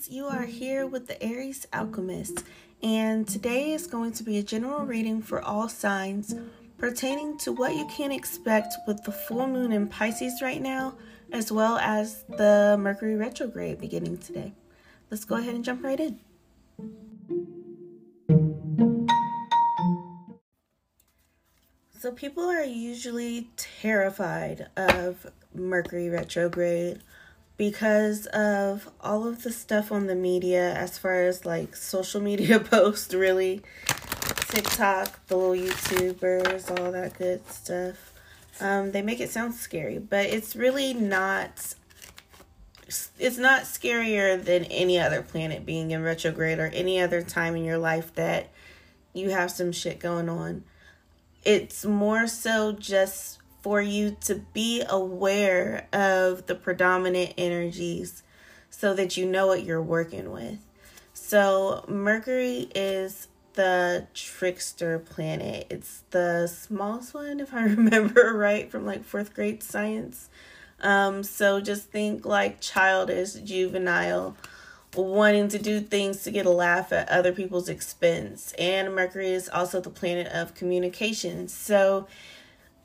friends, you are here with the Aries Alchemist, and today is going to be a general reading for all signs pertaining to what you can expect with the full moon in Pisces right now, as well as the Mercury retrograde beginning today. Let's go ahead and jump right in. So people are usually terrified of Mercury retrograde because of all of the stuff on the media, as far as like social media posts, really. TikTok, the little YouTubers, all that good stuff. They make it sound scary, but it's really not. It's not scarier than any other planet being in retrograde or any other time in your life that you have some shit going on. It's more so just for you to be aware of the predominant energies so that you know what you're working with. So Mercury is the trickster planet. It's the smallest one, if I remember right, from like 4th grade science. So just think like childish, juvenile, wanting to do things to get a laugh at other people's expense. And Mercury is also the planet of communication. So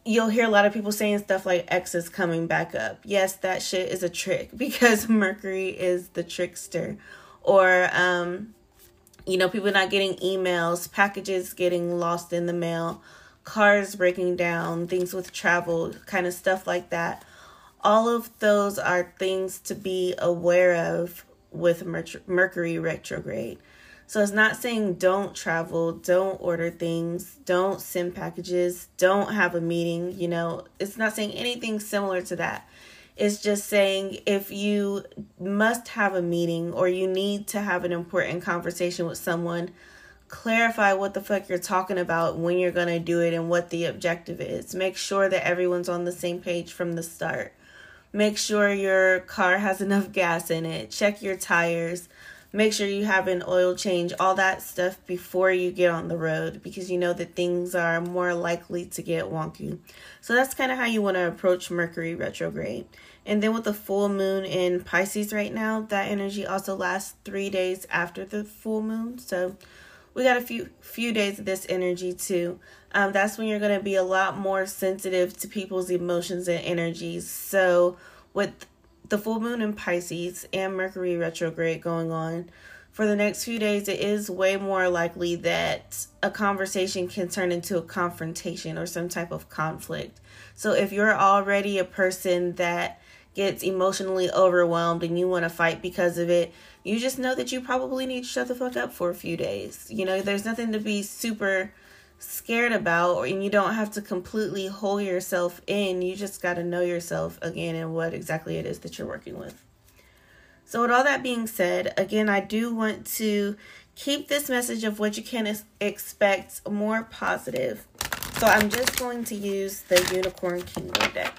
you'll hear a lot of people saying stuff like X is coming back up. Yes, that shit is a trick because Mercury is the trickster. Or, you know, people not getting emails, packages getting lost in the mail, cars breaking down, things with travel, kind of stuff like that. All of those are things to be aware of with Mercury retrograde. So it's not saying don't travel, don't order things, don't send packages, don't have a meeting. You know, it's not saying anything similar to that. It's just saying if you must have a meeting or you need to have an important conversation with someone, clarify what the fuck you're talking about, when you're going to do it, and what the objective is. Make sure that everyone's on the same page from the start. Make sure your car has enough gas in it. Check your tires. Make sure you have an oil change, all that stuff before you get on the road, because you know that things are more likely to get wonky. So that's kind of how you want to approach Mercury retrograde. And then with the full moon in Pisces right now, that energy also lasts 3 days after the full moon. So we got a few days of this energy too. That's when you're going to be a lot more sensitive to people's emotions and energies. So with the full moon in Pisces and Mercury retrograde going on for the next few days, it is way more likely that a conversation can turn into a confrontation or some type of conflict. So if you're already a person that gets emotionally overwhelmed and you want to fight because of it, you just know that you probably need to shut the fuck up for a few days. You know, there's nothing to be super scared about, and you don't have to completely hold yourself in. You just got to know yourself again and what exactly it is that you're working with. So with all that being said, again, I do want to keep this message of what you can expect more positive. So I'm just going to use the Unicorn Kingdom deck.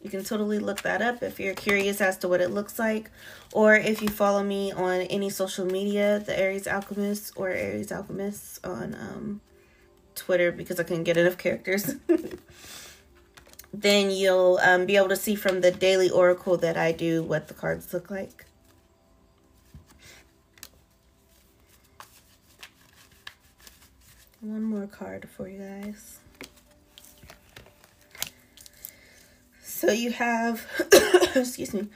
You can totally look that up if you're curious as to what it looks like, or if you follow me on any social media, the Aries Alchemist or Aries Alchemists on Twitter, because I couldn't get enough characters. Then you'll be able to see from the daily oracle that I do what the cards look like. One more card for you guys. So you have, excuse me,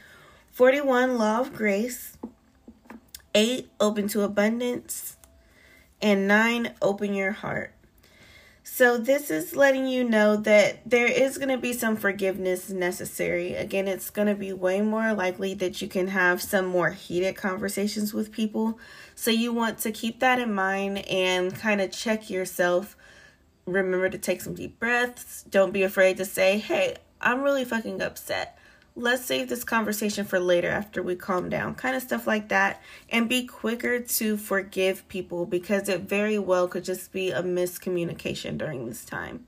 41, Law of Grace, 8, Open to Abundance, and 9, Open Your Heart. So this is letting you know that there is going to be some forgiveness necessary. Again, it's going to be way more likely that you can have some more heated conversations with people. So you want to keep that in mind and kind of check yourself. Remember to take some deep breaths. Don't be afraid to say, hey, I'm really fucking upset. Let's save this conversation for later after we calm down. Kind of stuff like that. And be quicker to forgive people, because it very well could just be a miscommunication during this time.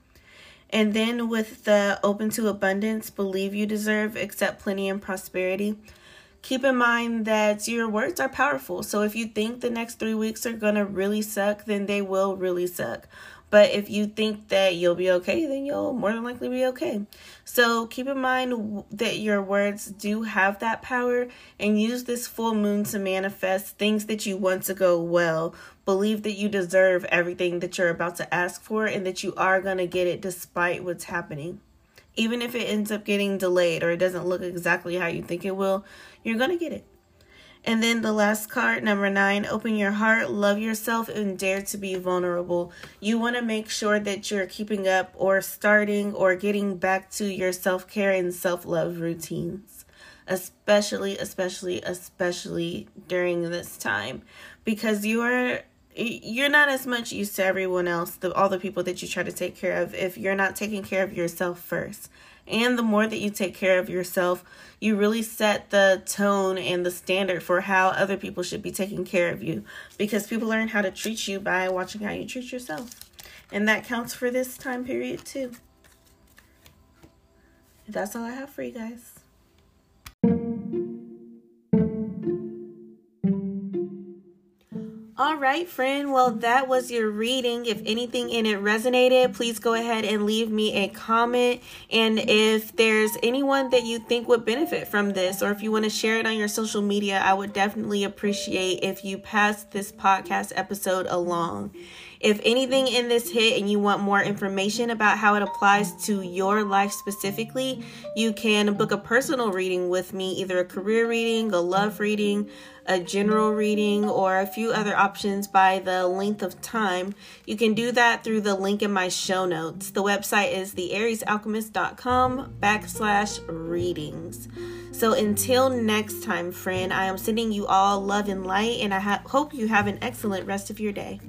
And then with the open to abundance, believe you deserve, accept plenty and prosperity. Keep in mind that your words are powerful. So if you think the next 3 weeks are going to really suck, then they will really suck. But if you think that you'll be okay, then you'll more than likely be okay. So keep in mind that your words do have that power, and use this full moon to manifest things that you want to go well. Believe that you deserve everything that you're about to ask for, and that you are going to get it despite what's happening. Even if it ends up getting delayed or it doesn't look exactly how you think it will, you're going to get it. And then the last card, number 9, open your heart, love yourself, and dare to be vulnerable. You want to make sure that you're keeping up or starting or getting back to your self-care and self-love routines, especially during this time, because you're not as much used to everyone else, all the people that you try to take care of, if you're not taking care of yourself first. And the more that you take care of yourself, you really set the tone and the standard for how other people should be taking care of you, because people learn how to treat you by watching how you treat yourself. And that counts for this time period too. That's all I have for you guys. All right, friend. Well, that was your reading. If anything in it resonated, please go ahead and leave me a comment. And if there's anyone that you think would benefit from this, or if you want to share it on your social media, I would definitely appreciate if you pass this podcast episode along. If anything in this hit and you want more information about how it applies to your life specifically, you can book a personal reading with me, either a career reading, a love reading, a general reading, or a few other options by the length of time. You can do that through the link in my show notes. The website is theariesalchemist.com/readings. So until next time, friend, I am sending you all love and light, and I hope you have an excellent rest of your day.